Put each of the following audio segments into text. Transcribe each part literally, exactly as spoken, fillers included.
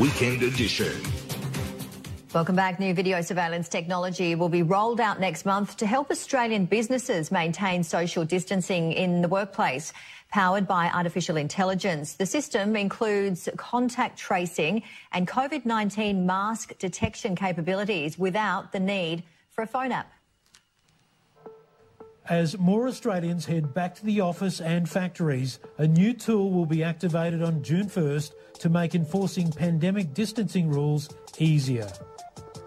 Weekend Edition. Welcome back. New video surveillance technology will be rolled out next month to help Australian businesses maintain social distancing in the workplace. Powered by artificial intelligence, the system includes contact tracing and COVID nineteen mask detection capabilities without the need for a phone app. As more Australians head back to the office and factories, a new tool will be activated on June first to make enforcing pandemic distancing rules easier.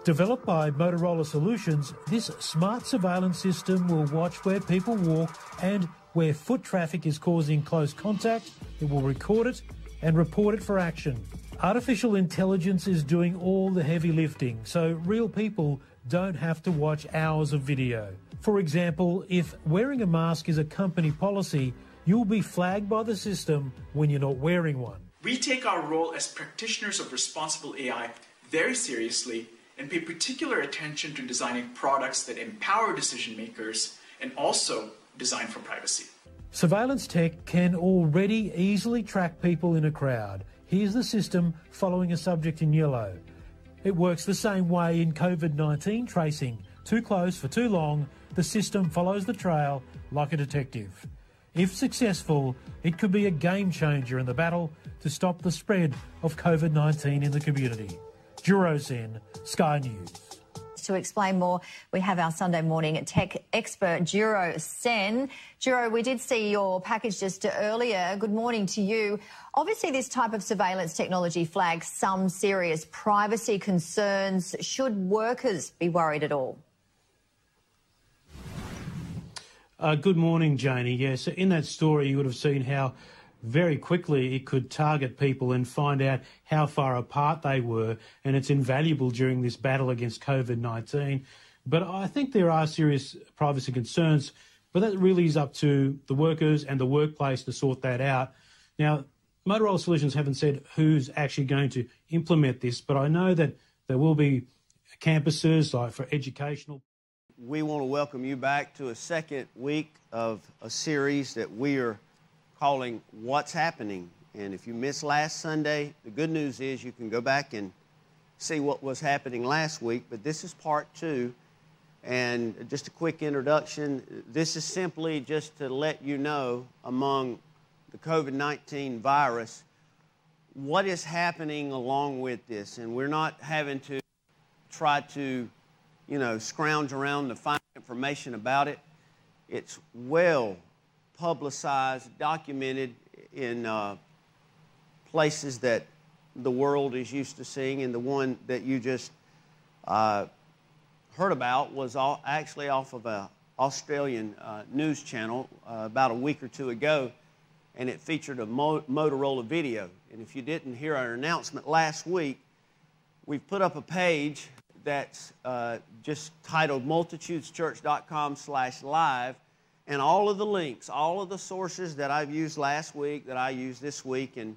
Developed by Motorola Solutions, this smart surveillance system will watch where people walk and where foot traffic is causing close contact. It will record it and report it for action. Artificial intelligence is doing all the heavy lifting, so real people don't have to watch hours of video. For example, if wearing a mask is a company policy, you'll be flagged by the system when you're not wearing one. We take our role as practitioners of responsible A I very seriously and pay particular attention to designing products that empower decision makers and also design for privacy. Surveillance tech can already easily track people in a crowd. Here's the system following a subject in yellow. It works the same way in COVID nineteen tracing. Too close for too long, the system follows the trail like a detective. If successful, it could be a game changer in the battle to stop the spread of COVID nineteen in the community. Juro Sen, Sky News. To explain more, we have our Sunday morning tech expert, Juro Sen. Juro, we did see your package just earlier. Good morning to you. Obviously, this type of surveillance technology flags some serious privacy concerns. Should workers be worried at all? Uh, good morning, Janie. Yes, in that story, you would have seen how very quickly it could target people and find out how far apart they were, and it's invaluable during this battle against COVID nineteen. But I think there are serious privacy concerns, but that really is up to the workers and the workplace to sort that out. Now, Motorola Solutions haven't said who's actually going to implement this, but I know that there will be campuses like for educational. We want to welcome you back to a second week of a series that we are calling What's Happening. And if you missed last Sunday, the good news is you can go back and see what was happening last week, but this is part two. And just a quick introduction, this is simply just to let you know among the COVID nineteen virus what is happening along with this. And we're not having to try to, you know, scrounge around to find information about it. It's well publicized, documented in uh, places that the world is used to seeing, and the one that you just uh, heard about was all actually off of an Australian uh, news channel uh, about a week or two ago, and it featured a Mo Motorola video. And if you didn't hear our announcement last week, we've put up a page that's uh, just titled multitudes church dot com slash live, and all of the links, all of the sources that I've used last week, that I use this week, and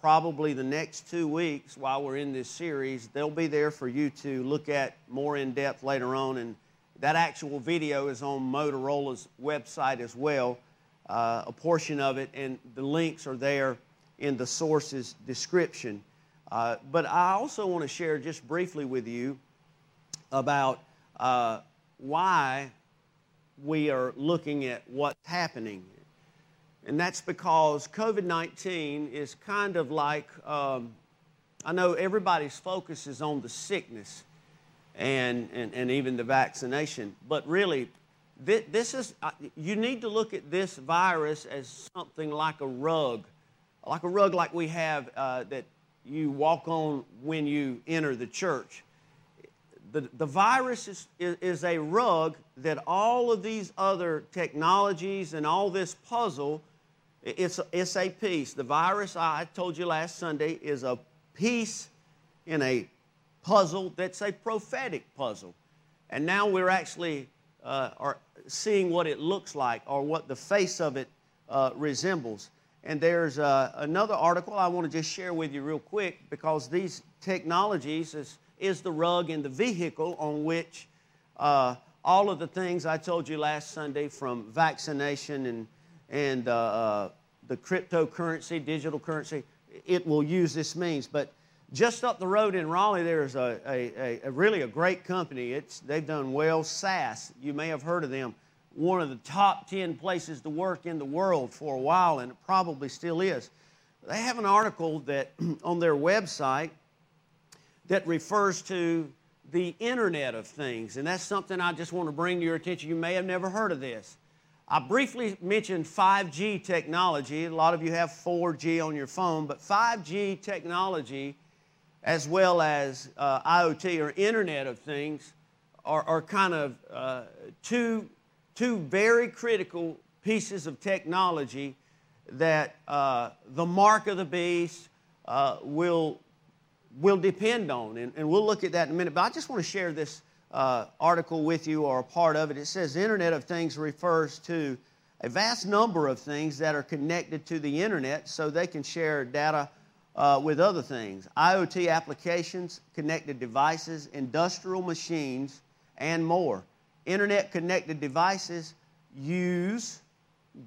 probably the next two weeks while we're in this series, they'll be there for you to look at more in depth later on. And that actual video is on Motorola's website as well, uh, a portion of it, and the links are there in the sources description. Uh, but I also want to share just briefly with you about uh, why we are looking at what's happening. And that's because COVID nineteen is kind of like, um, I know everybody's focus is on the sickness and, and, and even the vaccination, but really th this is, uh, you need to look at this virus as something like a rug, like a rug like we have uh, that you walk on when you enter the church. The, the virus is, is, is a rug that all of these other technologies and all this puzzle, it's, it's a piece. The virus, I told you last Sunday, is a piece in a puzzle that's a prophetic puzzle. And now we're actually uh, are seeing what it looks like or what the face of it uh, resembles. And there's uh, another article I want to just share with you real quick, because these technologies is, is the rug and the vehicle on which uh, all of the things I told you last Sunday, from vaccination and, and uh, uh, the cryptocurrency, digital currency, it will use this means. But Just up the road in Raleigh, there's a, a, a really a great company. It's, they've done well, SaaS. You may have heard of them. One of the top ten places to work in the world for a while, and it probably still is. They have an article that on their website that refers to the Internet of Things, and that's something I just want to bring to your attention. You may have never heard of this. I briefly mentioned five G technology. A lot of you have four G on your phone, but five G technology as well as uh, IoT or Internet of Things are, are kind of uh, two, two very critical pieces of technology that uh, the mark of the beast uh, will, will depend on. And, and we'll look at that in a minute, but I just want to share this uh, article with you or a part of it. It says Internet of Things refers to a vast number of things that are connected to the Internet so they can share data Uh, with other things. IoT applications, connected devices, industrial machines, and more. Internet-connected devices use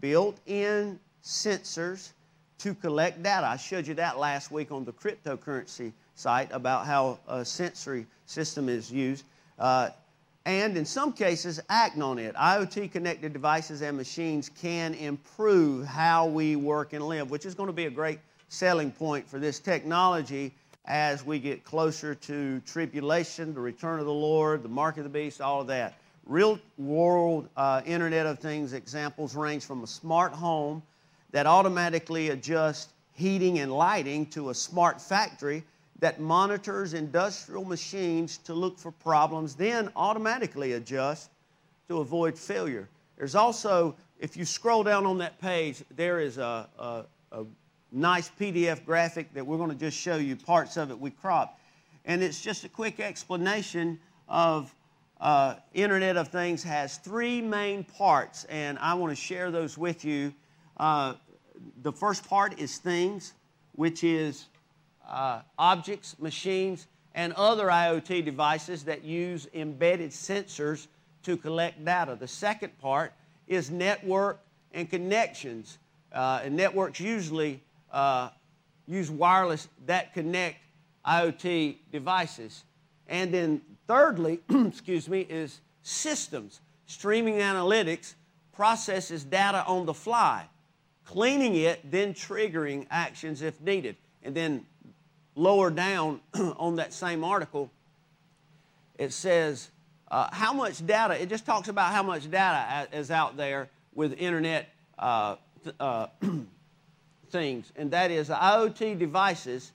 built-in sensors to collect data. I showed you that last week on the cryptocurrency site about how a sensory system is used. Uh, and in some cases, act on it. IoT-connected devices and machines can improve how we work and live, which is going to be a great selling point for this technology as we get closer to tribulation, the return of the Lord, the mark of the beast, all of that. Real-world uh, Internet of Things examples range from a smart home that automatically adjusts heating and lighting to a smart factory that monitors industrial machines to look for problems, then automatically adjusts to avoid failure. There's also, if you scroll down on that page, there is a, a, a nice P D F graphic that we're going to just show you parts of it we cropped. And it's just a quick explanation of uh, Internet of Things has three main parts, and I want to share those with you. Uh, the first part is things, which is uh, objects, machines, and other IoT devices that use embedded sensors to collect data. The second part is network and connections, uh, and networks usually Uh, use wireless that connect IoT devices. And then thirdly, excuse me, is systems. Streaming analytics processes data on the fly, cleaning it, then triggering actions if needed. And then lower down on that same article, it says uh, how much data, it just talks about how much data is out there with Internet uh, uh, things, and that is IoT devices.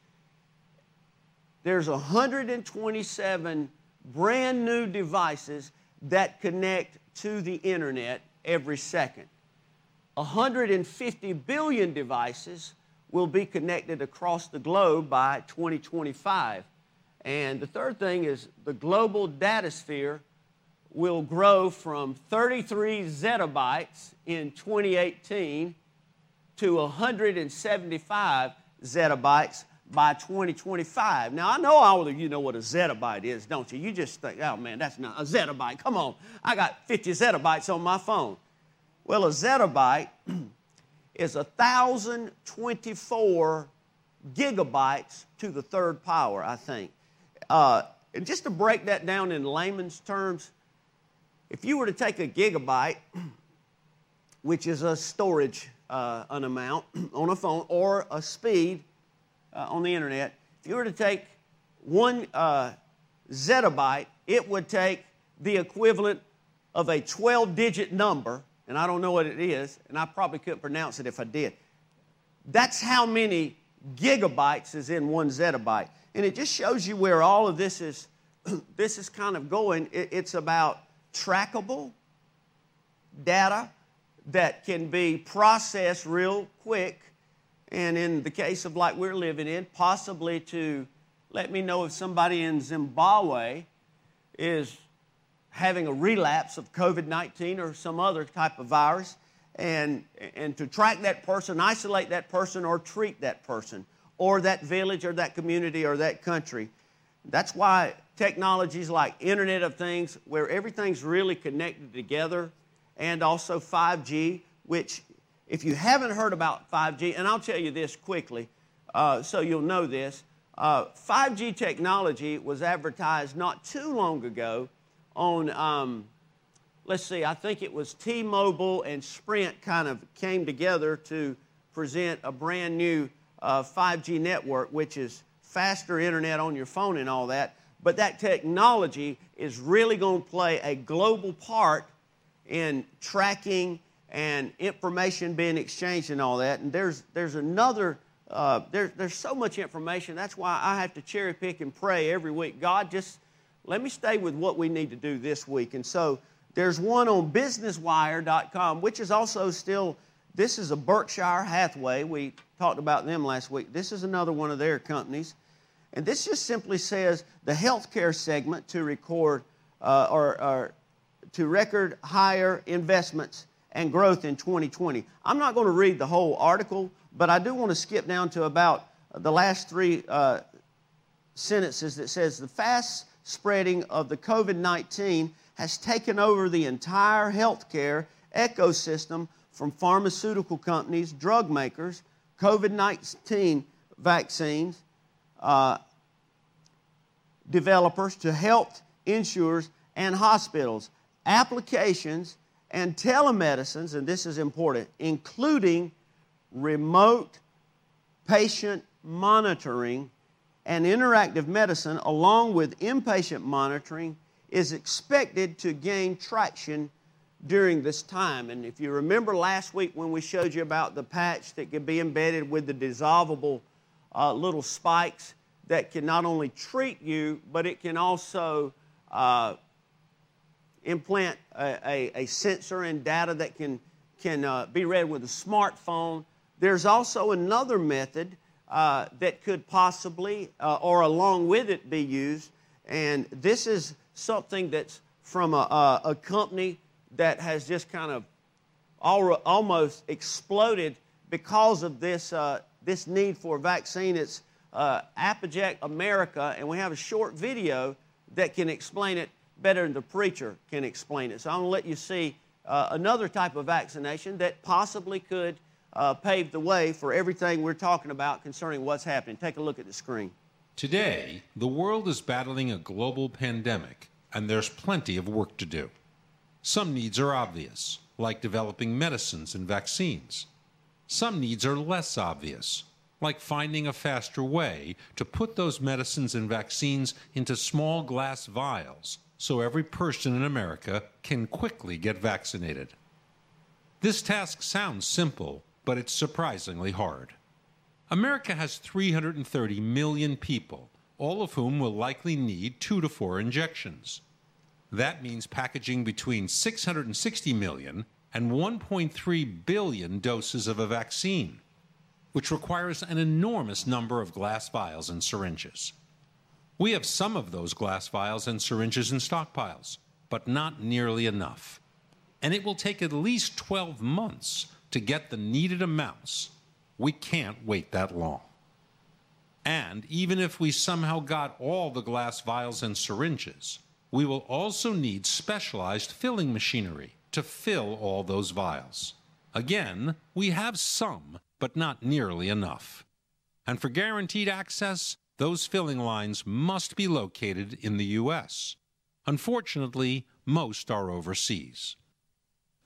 There's one hundred twenty-seven brand new devices that connect to the Internet every second. one hundred fifty billion devices will be connected across the globe by twenty twenty-five. And the third thing is the global data sphere will grow from thirty-three zettabytes in twenty eighteen to one hundred seventy-five zettabytes by twenty twenty-five. Now, I know all of you know what a zettabyte is, don't you? You just think, oh, man, that's not a zettabyte. Come on, I got fifty zettabytes on my phone. Well, a zettabyte is one thousand twenty-four gigabytes to the third power, I think. Uh, and just to break that down in layman's terms, if you were to take a gigabyte, which is a storage Uh, an amount on a phone or a speed uh, on the Internet, if you were to take one uh, zettabyte, it would take the equivalent of a twelve-digit number, and I don't know what it is, and I probably couldn't pronounce it if I did. That's how many gigabytes is in one zettabyte. And it just shows you where all of this is, this is kind of going. It, it's about trackable data that can be processed real quick, and in the case of like we're living in, possibly to let me know if somebody in Zimbabwe is having a relapse of COVID nineteen or some other type of virus, and, and to track that person, isolate that person, or treat that person, or that village, or that community, or that country. That's why technologies like Internet of Things, where everything's really connected together, and also five G, which if you haven't heard about five G, and I'll tell you this quickly uh, so you'll know this, Uh, five G technology was advertised not too long ago on, um, let's see, I think it was T-Mobile and Sprint kind of came together to present a brand new uh, five G network, which is faster internet on your phone and all that. But that technology is really going to play a global part in tracking and information being exchanged and all that. And there's, there's another, uh, there, there's so much information. That's why I have to cherry pick and pray every week. God, just let me stay with what we need to do this week. And so there's one on business wire dot com, which is also still, this is a Berkshire Hathaway. We talked about them last week. This is another one of their companies. And this just simply says the healthcare segment to record uh, or, or to record higher investments and growth in twenty twenty. I'm not going to read the whole article, but I do want to skip down to about the last three uh, sentences that says the fast spreading of the COVID nineteen has taken over the entire healthcare ecosystem from pharmaceutical companies, drug makers, COVID nineteen vaccines, uh, developers to health insurers and hospitals, applications, and telemedicines, and this is important, including remote patient monitoring and interactive medicine, along with inpatient monitoring, is expected to gain traction during this time. And if you remember last week when we showed you about the patch that could be embedded with the dissolvable uh, little spikes that can not only treat you, but it can also uh, implant a, a, a sensor and data that can, can uh, be read with a smartphone. There's also another method uh, that could possibly, uh, or along with it, be used. And this is something that's from a, a, a company that has just kind of al- almost exploded because of this, uh, this need for a vaccine. It's uh, Apiject America, and we have a short video that can explain it better than the preacher can explain it. So I'm going to let you see uh, another type of vaccination that possibly could uh, pave the way for everything we're talking about concerning what's happening. Take a look at the screen. Today, the world is battling a global pandemic, and there's plenty of work to do. Some needs are obvious, like developing medicines and vaccines. Some needs are less obvious, like finding a faster way to put those medicines and vaccines into small glass vials so every person in America can quickly get vaccinated. This task sounds simple, but it's surprisingly hard. America has three hundred thirty million people, all of whom will likely need two to four injections. That means packaging between six hundred sixty million and one point three billion doses of a vaccine, which requires an enormous number of glass vials and syringes. We have some of those glass vials and syringes in stockpiles, but not nearly enough. And it will take at least twelve months to get the needed amounts. We can't wait that long. And even if we somehow got all the glass vials and syringes, we will also need specialized filling machinery to fill all those vials. Again, we have some, but not nearly enough. And for guaranteed access, those filling lines must be located in the U S. Unfortunately, most are overseas.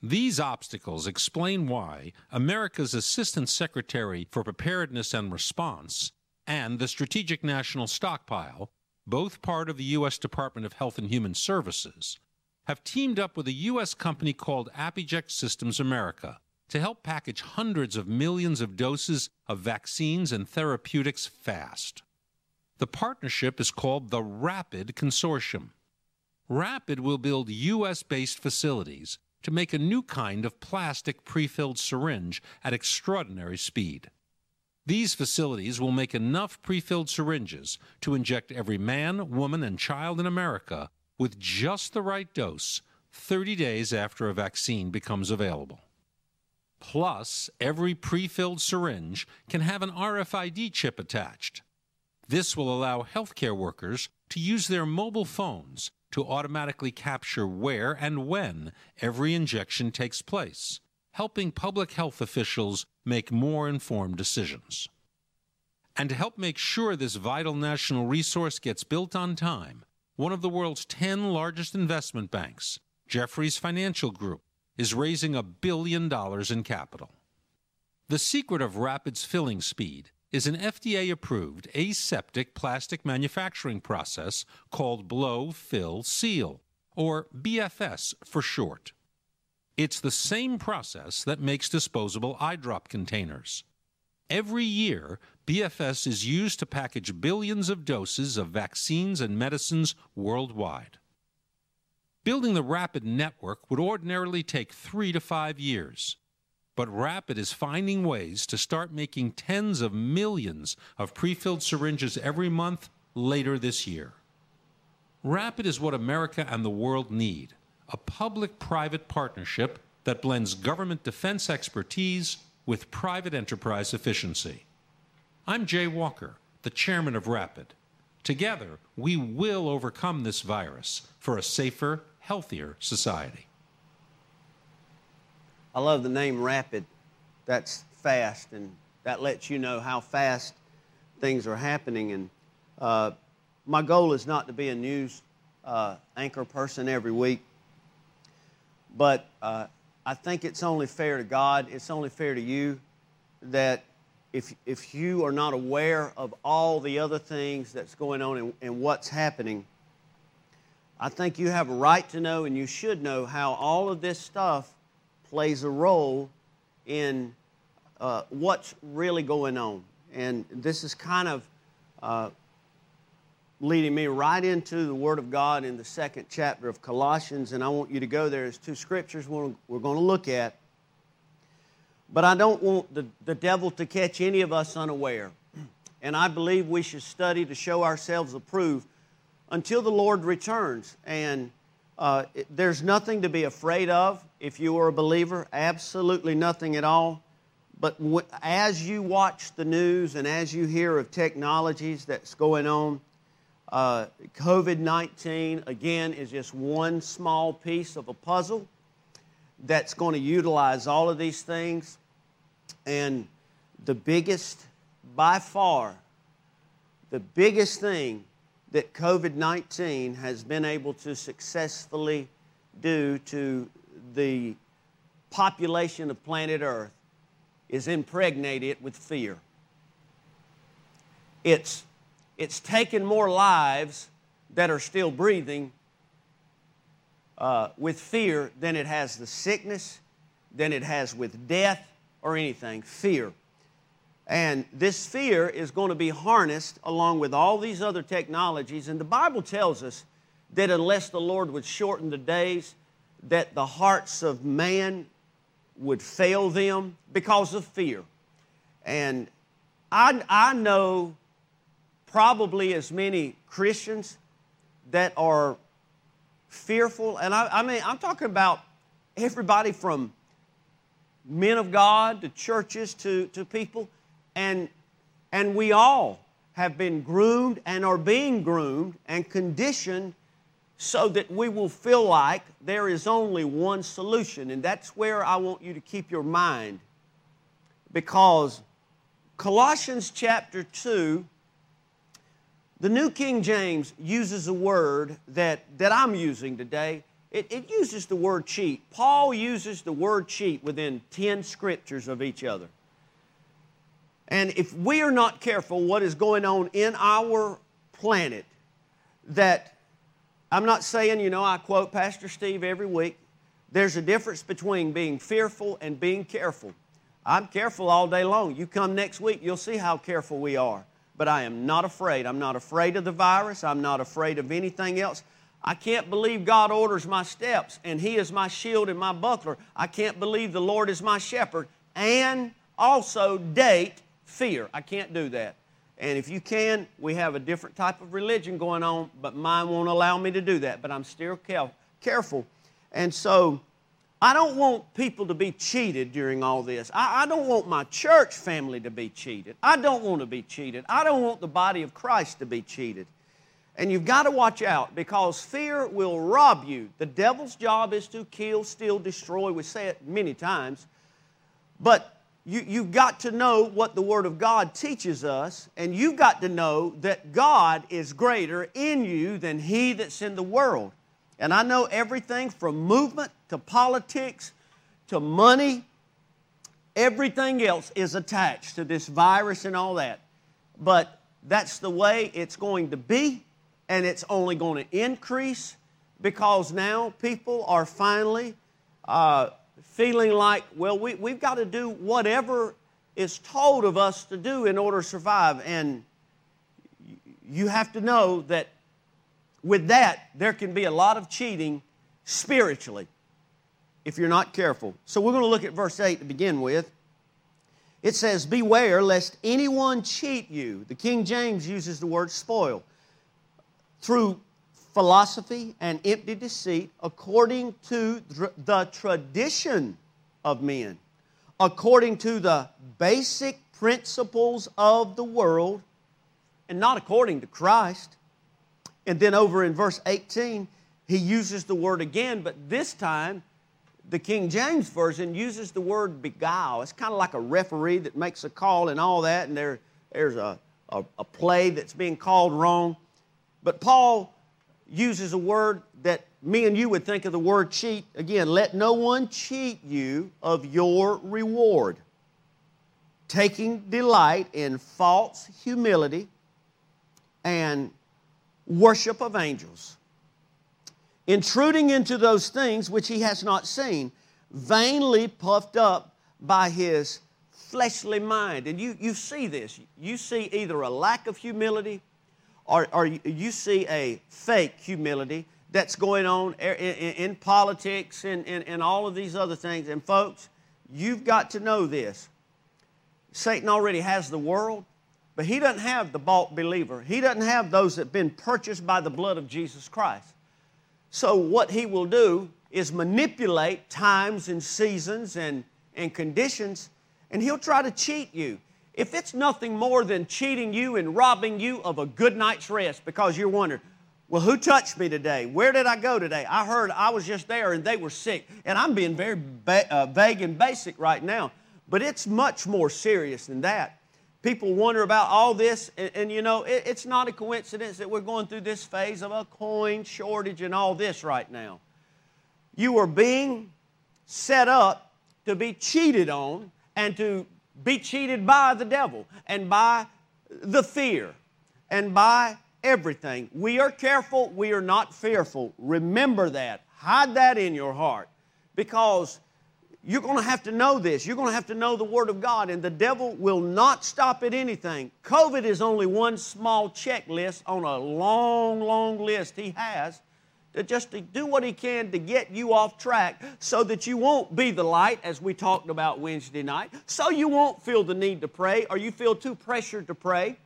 These obstacles explain why America's Assistant Secretary for Preparedness and Response and the Strategic National Stockpile, both part of the U S. Department of Health and Human Services, have teamed up with a U S company called Apiject Systems America to help package hundreds of millions of doses of vaccines and therapeutics fast. The partnership is called the RAPID Consortium. RAPID will build U S-based facilities to make a new kind of plastic prefilled syringe at extraordinary speed. These facilities will make enough prefilled syringes to inject every man, woman, and child in America with just the right dose thirty days after a vaccine becomes available. Plus, every prefilled syringe can have an R F I D chip attached. This will allow healthcare workers to use their mobile phones to automatically capture where and when every injection takes place, helping public health officials make more informed decisions. And to help make sure this vital national resource gets built on time, one of the world's ten largest investment banks, Jefferies Financial Group, is raising a billion dollars in capital. The secret of RAPID's filling speed is an F D A-approved aseptic plastic manufacturing process called blow, fill, seal, or B F S for short. It's the same process that makes disposable eyedrop containers. Every year, B F S is used to package billions of doses of vaccines and medicines worldwide. Building the RAPID network would ordinarily take three to five years. But RAPID is finding ways to start making tens of millions of prefilled syringes every month later this year. RAPID is what America and the world need, a public-private partnership that blends government defense expertise with private enterprise efficiency. I'm Jay Walker, the chairman of RAPID. Together, we will overcome this virus for a safer, healthier society. I love the name RAPID. That's fast, and that lets you know how fast things are happening. And uh, my goal is not to be a news uh, anchor person every week, but uh, I think it's only fair to God, it's only fair to you, that if, if you are not aware of all the other things that's going on and, and what's happening, I think you have a right to know, and you should know, how all of this stuff plays a role in uh, what's really going on. And this is kind of uh, leading me right into the Word of God in the second chapter of Colossians, and I want you to go there. There's two scriptures we're, we're going to look at. But I don't want the, the devil to catch any of us unaware. And I believe we should study to show ourselves approved until the Lord returns. And Uh, there's nothing to be afraid of if you are a believer, absolutely nothing at all. But w- as you watch the news and as you hear of technologies that's going on, uh, COVID nineteen, again, is just one small piece of a puzzle that's going to utilize all of these things. And the biggest, by far, the biggest thing that COVID nineteen has been able to successfully do to the population of planet Earth is impregnate it with fear. It's, it's taken more lives that are still breathing uh, with fear than it has the sickness, than it has with death or anything, fear. And this fear is going to be harnessed along with all these other technologies. And the Bible tells us that unless the Lord would shorten the days, that the hearts of man would fail them because of fear. And I, I know probably as many Christians that are fearful. And I, I mean, I'm talking about everybody from men of God to churches to, to people. And and we all have been groomed and are being groomed and conditioned so that we will feel like there is only one solution. And that's where I want you to keep your mind, because Colossians chapter two, the New King James uses a word that, that I'm using today. It, it uses the word cheat. Paul uses the word cheat within ten scriptures of each other. And if we are not careful what is going on in our planet, that I'm not saying, you know, I quote Pastor Steve every week. There's a difference between being fearful and being careful. I'm careful all day long. You come next week, you'll see how careful we are. But I am not afraid. I'm not afraid of the virus. I'm not afraid of anything else. I can't believe God orders my steps, and He is my shield and my buckler. I can't believe the Lord is my shepherd, and also date fear. I can't do that. And if you can, we have a different type of religion going on, but mine won't allow me to do that. But I'm still careful. And so I don't want people to be cheated during all this. I, I don't want my church family to be cheated. I don't want to be cheated. I don't want the body of Christ to be cheated. And you've got to watch out, because fear will rob you. The devil's job is to kill, steal, destroy. We say it many times. But You, you've got to know what the Word of God teaches us, and you've got to know that God is greater in you than he that's in the world. And I know everything from movement to politics to money, everything else is attached to this virus and all that. But that's the way it's going to be, and it's only going to increase because now people are finally... Uh, feeling like, well, we, we've got to do whatever is told of us to do in order to survive. And you have to know that with that, there can be a lot of cheating spiritually if you're not careful. So we're going to look at verse eight to begin with. It says, beware lest anyone cheat you. The King James uses the word spoil. Through philosophy and empty deceit, according to the tradition of men, according to the basic principles of the world, and not according to Christ. And then over in verse eighteen, he uses the word again, but this time the King James Version uses the word beguile. It's kind of like a referee that makes a call and all that, and there, there's a, a, a play that's being called wrong. But Paul uses a word that me and you would think of the word cheat. Again, let no one cheat you of your reward, taking delight in false humility and worship of angels, intruding into those things which he has not seen, vainly puffed up by his fleshly mind. And you, you see this. You see either a lack of humility, Or, or you see a fake humility that's going on in, in, in politics and, and, and all of these other things. And folks, you've got to know this. Satan already has the world, but he doesn't have the bought believer. He doesn't have those that have been purchased by the blood of Jesus Christ. So what he will do is manipulate times and seasons and, and conditions, and he'll try to cheat you. If it's nothing more than cheating you and robbing you of a good night's rest because you're wondering, well, who touched me today? Where did I go today? I heard I was just there and they were sick. And I'm being very ba- uh, vague and basic right now. But it's much more serious than that. People wonder about all this. And, and you know, it, it's not a coincidence that we're going through this phase of a coin shortage and all this right now. You are being set up to be cheated on and to be cheated by the devil and by the fear and by everything. We are careful. We are not fearful. Remember that. Hide that in your heart because you're going to have to know this. You're going to have to know the Word of God, and the devil will not stop at anything. COVID is only one small checklist on a long, long list he has to just to do what he can to get you off track so that you won't be the light, as we talked about Wednesday night, so you won't feel the need to pray, or you feel too pressured to pray,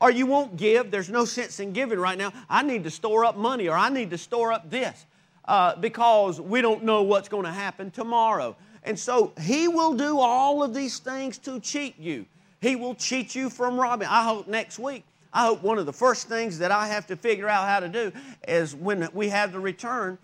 or you won't give. There's no sense in giving right now. I need to store up money, or I need to store up this uh, because we don't know what's going to happen tomorrow. And so he will do all of these things to cheat you. He will cheat you from robbing. I hope next week, I hope one of the first things that I have to figure out how to do is when we have the return,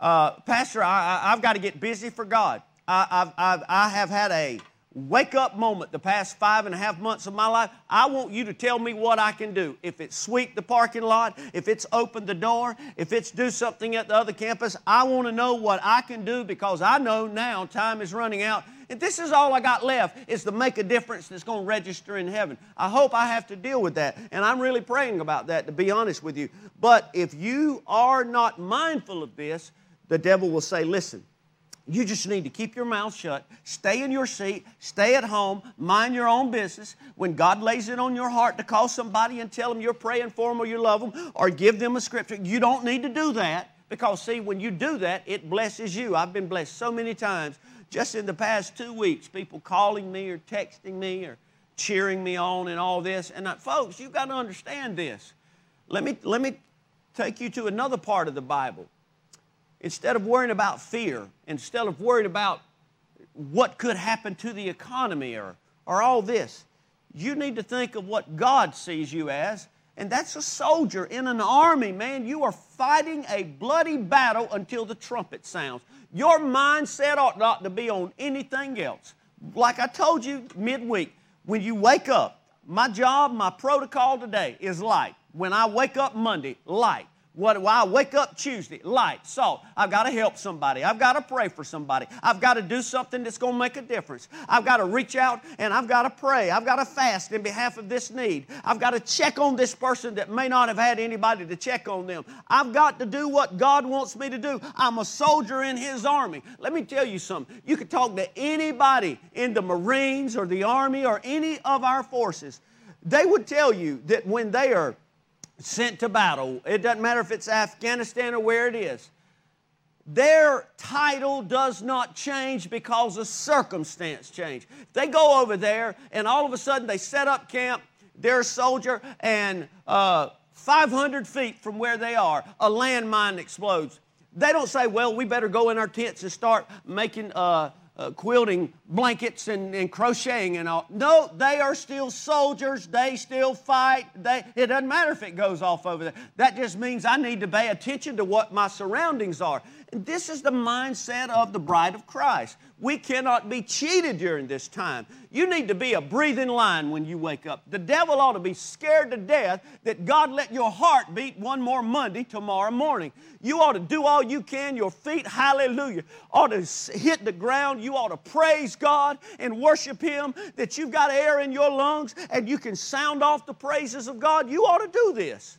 uh, Pastor, I, I, I've got to get busy for God. I, I've, I've, I have had a wake-up moment the past five and a half months of my life. I want you to tell me what I can do. If it's sweep the parking lot, if it's open the door, if it's do something at the other campus, I want to know what I can do because I know now time is running out. And this is all I got left is to make a difference that's going to register in heaven. I hope I have to deal with that. And I'm really praying about that, to be honest with you. But if you are not mindful of this, the devil will say, listen, you just need to keep your mouth shut, stay in your seat, stay at home, mind your own business. When God lays it on your heart to call somebody and tell them you're praying for them or you love them or give them a scripture, you don't need to do that because, see, when you do that, it blesses you. I've been blessed so many times. Just in the past two weeks, people calling me or texting me or cheering me on and all this. And I, folks, you've got to understand this. Let me, let me take you to another part of the Bible. Instead of worrying about fear, instead of worrying about what could happen to the economy or, or all this, you need to think of what God sees you as. And that's a soldier in an army, man. You are fighting a bloody battle until the trumpet sounds. Your mindset ought not to be on anything else like I told you midweek, when you wake up, my job, my protocol today is light. When I wake up Monday, light. What do I wake up Tuesday? Light, salt. I've got to help somebody. I've got to pray for somebody. I've got to do something that's going to make a difference. I've got to reach out and I've got to pray. I've got to fast in behalf of this need. I've got to check on this person that may not have had anybody to check on them. I've got to do what God wants me to do. I'm a soldier in His army. Let me tell you something. You could talk to anybody in the Marines or the Army or any of our forces. They would tell you that when they are sent to battle, it doesn't matter if it's Afghanistan or where it is, their title does not change because the circumstance change. If they go over there and all of a sudden they set up camp, they're a soldier, and uh, five hundred feet from where they are, a landmine explodes. They don't say, well, we better go in our tents and start making uh, uh, quilting blankets and, and crocheting and all. No, they are still soldiers. They still fight. They, it doesn't matter if it goes off over there. That just means I need to pay attention to what my surroundings are. And this is the mindset of the bride of Christ. We cannot be cheated during this time. You need to be a breathing lion when you wake up. The devil ought to be scared to death that God let your heart beat one more Monday tomorrow morning. You ought to do all you can. Your feet, hallelujah, ought to hit the ground. You ought to praise God and worship Him, that you've got air in your lungs and you can sound off the praises of God. You ought to do this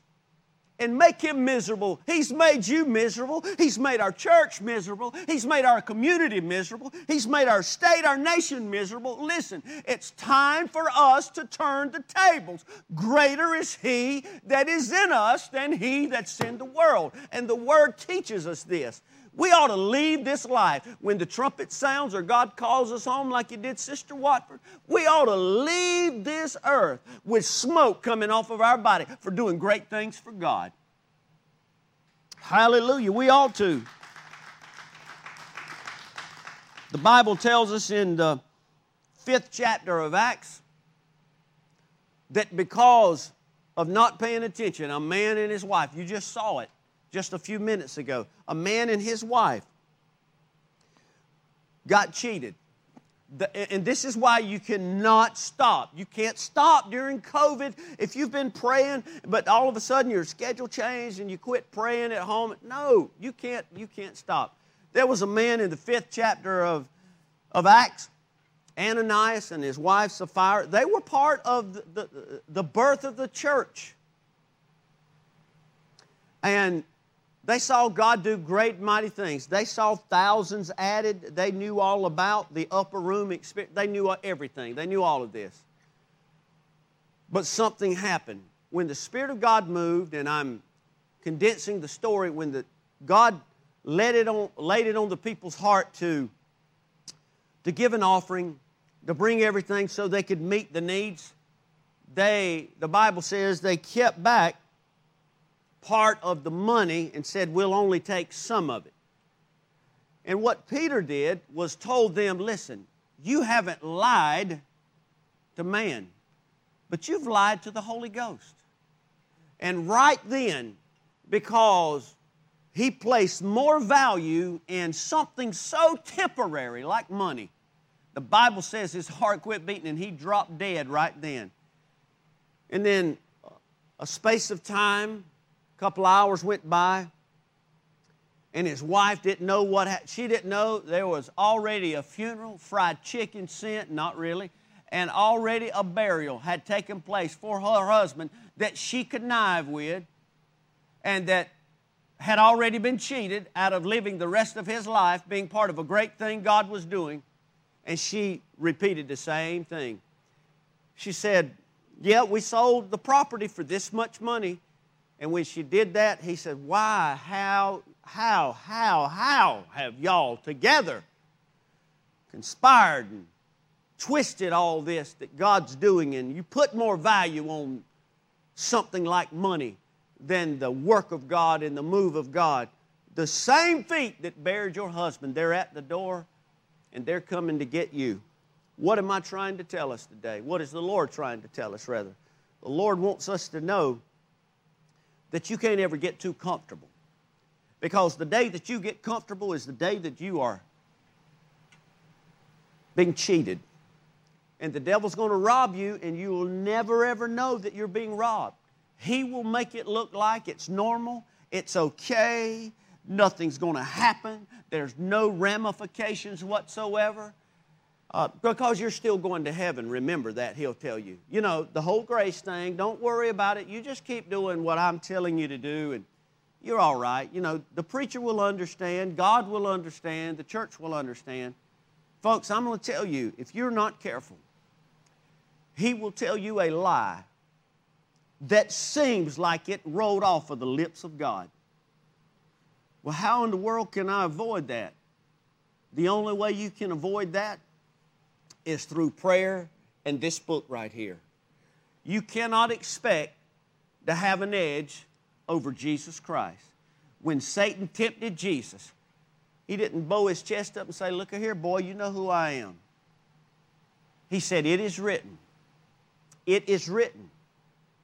and make Him miserable. He's made you miserable. He's made our church miserable. He's made our community miserable. He's made our state, our nation miserable. Listen, it's time for us to turn the tables. Greater is He that is in us than he that's in the world. And the Word teaches us this. We ought to leave this life when the trumpet sounds or God calls us home like He did Sister Watford. We ought to leave this earth with smoke coming off of our body for doing great things for God. Hallelujah. We ought to. The Bible tells us in the fifth chapter of Acts that because of not paying attention, a man and his wife, you just saw it, just a few minutes ago, a man and his wife got cheated. The, and this is why you cannot stop. You can't stop during COVID. If you've been praying, but all of a sudden your schedule changed and you quit praying at home, no, you can't, you can't stop. There was a man in the fifth chapter of, of Acts, Ananias and his wife Sapphira. They were part of the, the, the birth of the church. And they saw God do great, mighty things. They saw thousands added. They knew all about the upper room experience. They knew everything. They knew all of this. But something happened. When the Spirit of God moved, and I'm condensing the story, when the, God laid it on, laid it on the people's heart to, to give an offering, to bring everything so they could meet the needs, they, the Bible says, they kept back part of the money and said, we'll only take some of it. And what Peter did was told them, listen, you haven't lied to man, but you've lied to the Holy Ghost. And right then, because he placed more value in something so temporary like money, the Bible says his heart quit beating and he dropped dead right then. And then a space of time, couple hours went by, and his wife didn't know what ha- she didn't know there was already a funeral, fried chicken sent, not really, and already a burial had taken place for her husband that she connived with and that had already been cheated out of living the rest of his life, being part of a great thing God was doing, and she repeated the same thing. She said, yeah, we sold the property for this much money. And when she did that, he said, why, how, how, how, how have y'all together conspired and twisted all this that God's doing, and you put more value on something like money than the work of God and the move of God. The same feet that buried your husband, they're at the door, and they're coming to get you. What am I trying to tell us today? What is the Lord trying to tell us, rather? The Lord wants us to know that you can't ever get too comfortable, because the day that you get comfortable is the day that you are being cheated. and the devil's going to rob you, and you will never, ever know that you're being robbed. He will make it look like it's normal, it's okay, nothing's going to happen, there's no ramifications whatsoever. Uh, because you're still going to heaven, remember that, he'll tell you. You know, the whole grace thing, don't worry about it. You just keep doing what I'm telling you to do, and you're all right. You know, the preacher will understand, God will understand, the church will understand. Folks, I'm going to tell you, if you're not careful, he will tell you a lie that seems like it rolled off of the lips of God. Well, how in the world can I avoid that? The only way you can avoid that is through prayer and this book right here. You cannot expect to have an edge over Jesus Christ. When Satan tempted Jesus, he didn't bow his chest up and say, look here, boy, you know who I am. He said, it is written. It is written.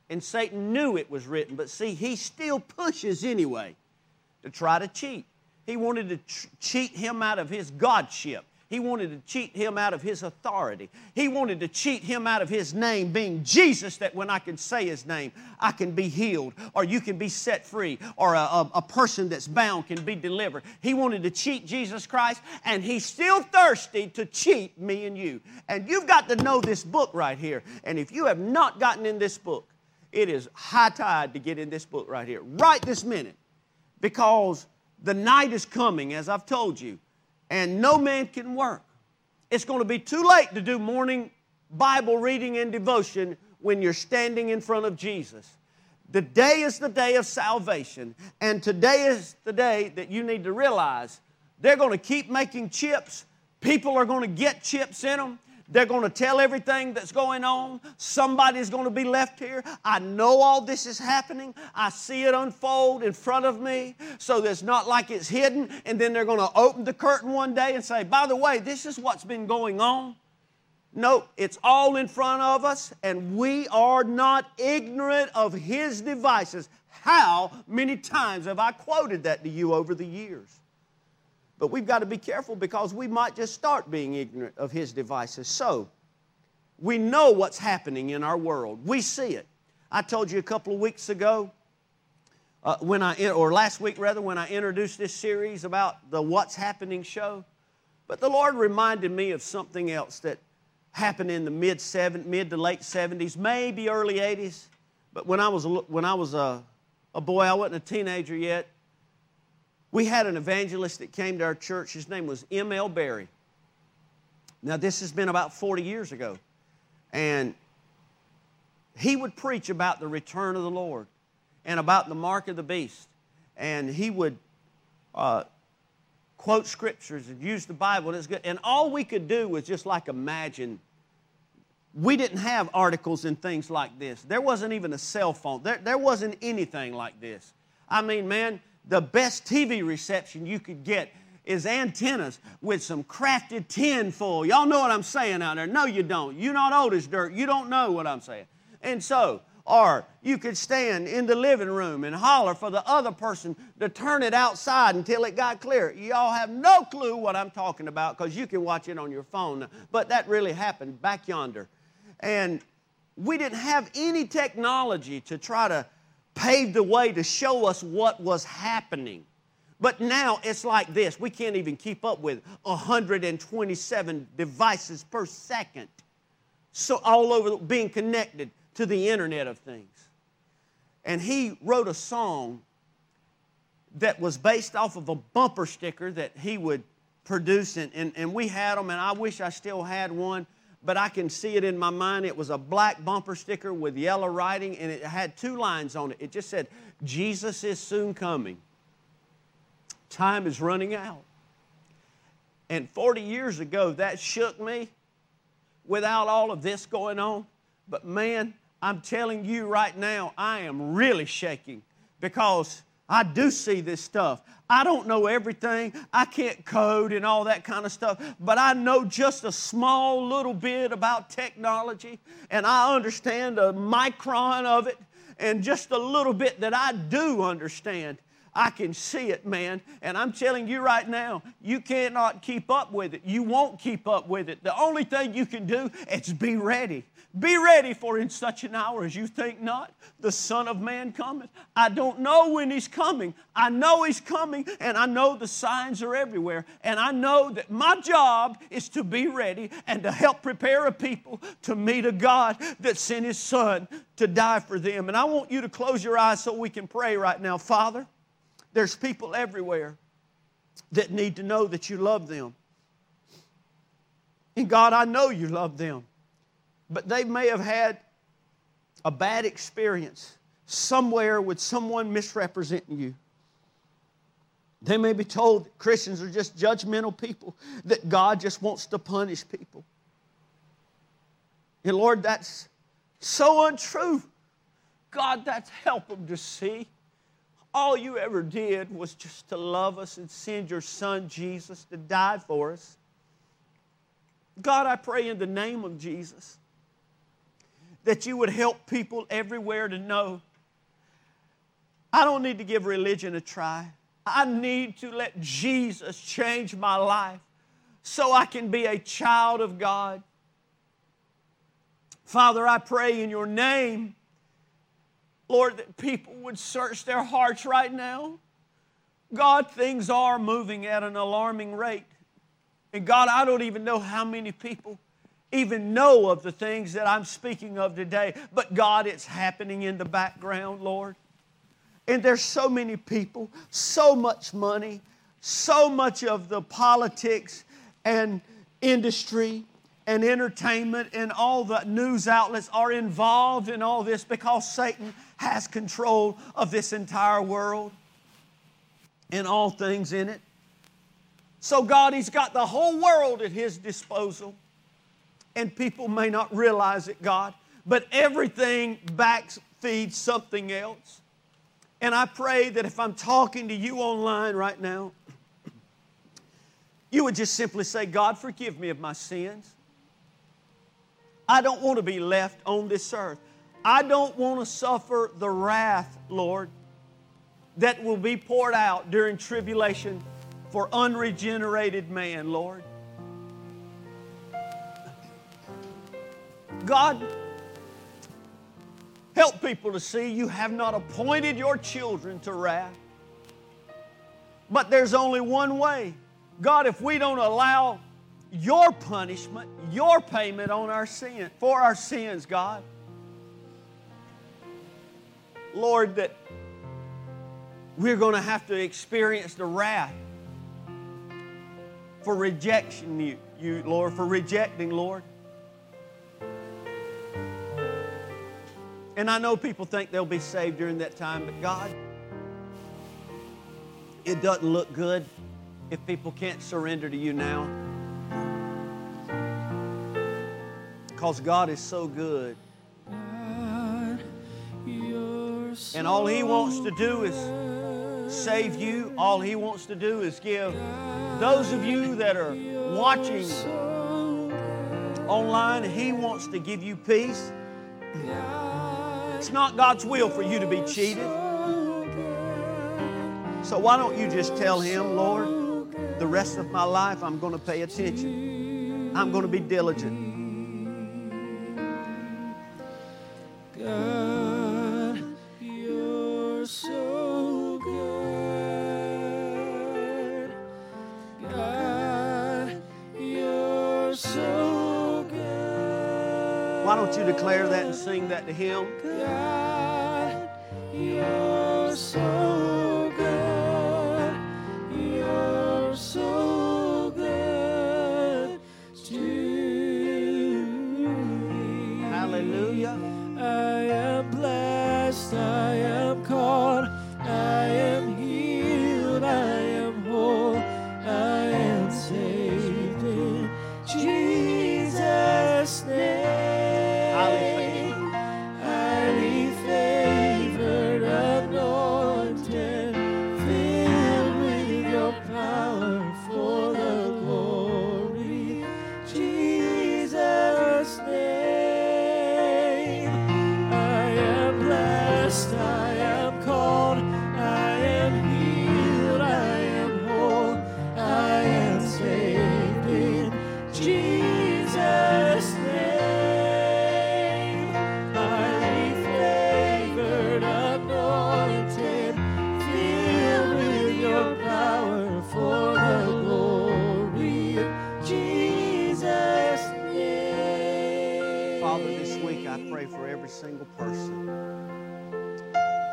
And Satan knew it was written, but see, he still pushes anyway to try to cheat. He wanted to ch- cheat him out of his godship. He wanted to cheat him out of his authority. He wanted to cheat him out of his name being Jesus, that when I can say his name, I can be healed, or you can be set free, or a, a, a person that's bound can be delivered. He wanted to cheat Jesus Christ, and he's still thirsty to cheat me and you. And you've got to know this book right here. And if you have not gotten in this book, it is high tide to get in this book right here, right this minute, because the night is coming, as I've told you, and no man can work. It's going to be too late to do morning Bible reading and devotion when you're standing in front of Jesus. The day is the day of salvation, and today is the day that you need to realize they're going to keep making chips. People are going to get chips in them. They're going to tell everything that's going on. Somebody's going to be left here. I know all this is happening. I see it unfold in front of me, so that it's not like it's hidden. And then they're going to open the curtain one day and say, by the way, this is what's been going on. No, it's all in front of us, and we are not ignorant of his devices. How many times have I quoted that to you over the years? But we've got to be careful, because we might just start being ignorant of his devices. So, we know what's happening in our world. We see it. I told you a couple of weeks ago, uh, when I or last week rather, when I introduced this series about the What's Happening show. But the Lord reminded me of something else that happened in the mid seven, mid to late seventies, maybe early eighties. But when I was when I was a, a boy, I wasn't a teenager yet. We had an evangelist that came to our church. His name was M L Berry. Now, this has been about forty years ago. And he would preach about the return of the Lord and about the mark of the beast. And he would uh, quote scriptures and use the Bible. And, it's good. And all we could do was just like imagine. We didn't have articles and things like this. There wasn't even a cell phone. There, there wasn't anything like this. I mean, man, the best T V reception you could get is antennas with some crafted tin foil. Y'all know what I'm saying out there. No, you don't. You're not old as dirt. You don't know what I'm saying. And so, or you could stand in the living room and holler for the other person to turn it outside until it got clear. Y'all have no clue what I'm talking about, because you can watch it on your phone. But that really happened back yonder. And we didn't have any technology to try to paved the way to show us what was happening. But now it's like this. We can't even keep up with one hundred twenty-seven devices per second. So all over being connected to the Internet of Things. And he wrote a song that was based off of a bumper sticker that he would produce. And, and, and we had them, and I wish I still had one. But I can see it in my mind. It was a black bumper sticker with yellow writing, and it had two lines on it. It just said, Jesus is soon coming. Time is running out. And forty years ago, that shook me without all of this going on. But man, I'm telling you right now, I am really shaking, because I do see this stuff. I don't know everything. I can't code and all that kind of stuff, but I know just a small little bit about technology, and I understand a micron of it, and just a little bit that I do understand. I can see it, man. And I'm telling you right now, you cannot keep up with it. You won't keep up with it. The only thing you can do is be ready. Be ready, for in such an hour as you think not, the Son of Man cometh. I don't know when He's coming. I know He's coming, and I know the signs are everywhere. And I know that my job is to be ready and to help prepare a people to meet a God that sent His Son to die for them. And I want you to close your eyes so we can pray right now. Father, there's people everywhere that need to know that You love them. And God, I know You love them. But they may have had a bad experience somewhere with someone misrepresenting You. They may be told that Christians are just judgmental people, that God just wants to punish people. And Lord, that's so untrue. God, that's help them to see. All You ever did was just to love us and send Your Son, Jesus, to die for us. God, I pray in the name of Jesus that You would help people everywhere to know I don't need to give religion a try. I need to let Jesus change my life so I can be a child of God. Father, I pray in Your name, Lord, that people would search their hearts right now. God, things are moving at an alarming rate. And God, I don't even know how many people even know of the things that I'm speaking of today. But God, it's happening in the background, Lord. And there's so many people, so much money, so much of the politics and industry and entertainment and all the news outlets are involved in all this because Satan has control of this entire world and all things in it. So God, He's got the whole world at His disposal. And people may not realize it, God, but everything backfeeds something else. And I pray that if I'm talking to you online right now, you would just simply say, God, forgive me of my sins. I don't want to be left on this earth. I don't want to suffer the wrath, Lord, that will be poured out during tribulation for unregenerated man, Lord. God, help people to see You have not appointed Your children to wrath. But there's only one way. God, if we don't allow Your punishment, Your payment on our sin, for our sins, God, Lord, that we're going to have to experience the wrath for rejection, you, you, Lord, for rejecting, Lord. And I know people think they'll be saved during that time, but God, it doesn't look good if people can't surrender to You now. Because God is so good. God, You're so and all He wants to do is save you. All He wants to do is give those of you that are watching online, He wants to give you peace. It's not God's will for you to be cheated. So why don't you just tell Him, Lord, the rest of my life I'm going to pay attention. I'm going to be diligent. God, You're so good. God, You're so good. Why don't you declare that and sing that to Him? God, You're so good. You're so good to me. Hallelujah. I am blessed. I am called. I am Jesus' name, I leave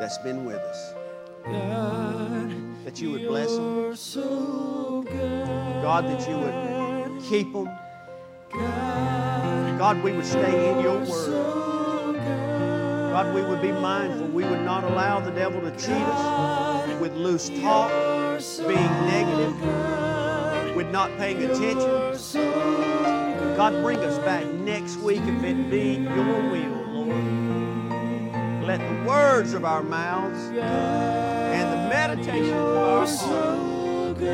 that's been with us. God, that you would bless them. So God, that you would keep them. God, God, we would stay in your word. So God, we would be mindful. We would not allow the devil to cheat God, us with loose talk, so being negative, God, with not paying attention. So God, bring us back next week if it be your will, Lord. Let the words of our mouths and the meditations of our hearts be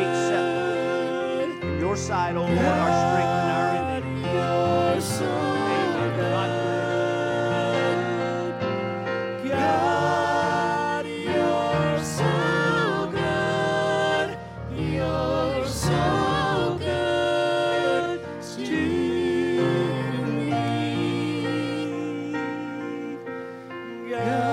acceptable in your sight, O Lord, our strength and our identity. Amen. God bless. Yeah.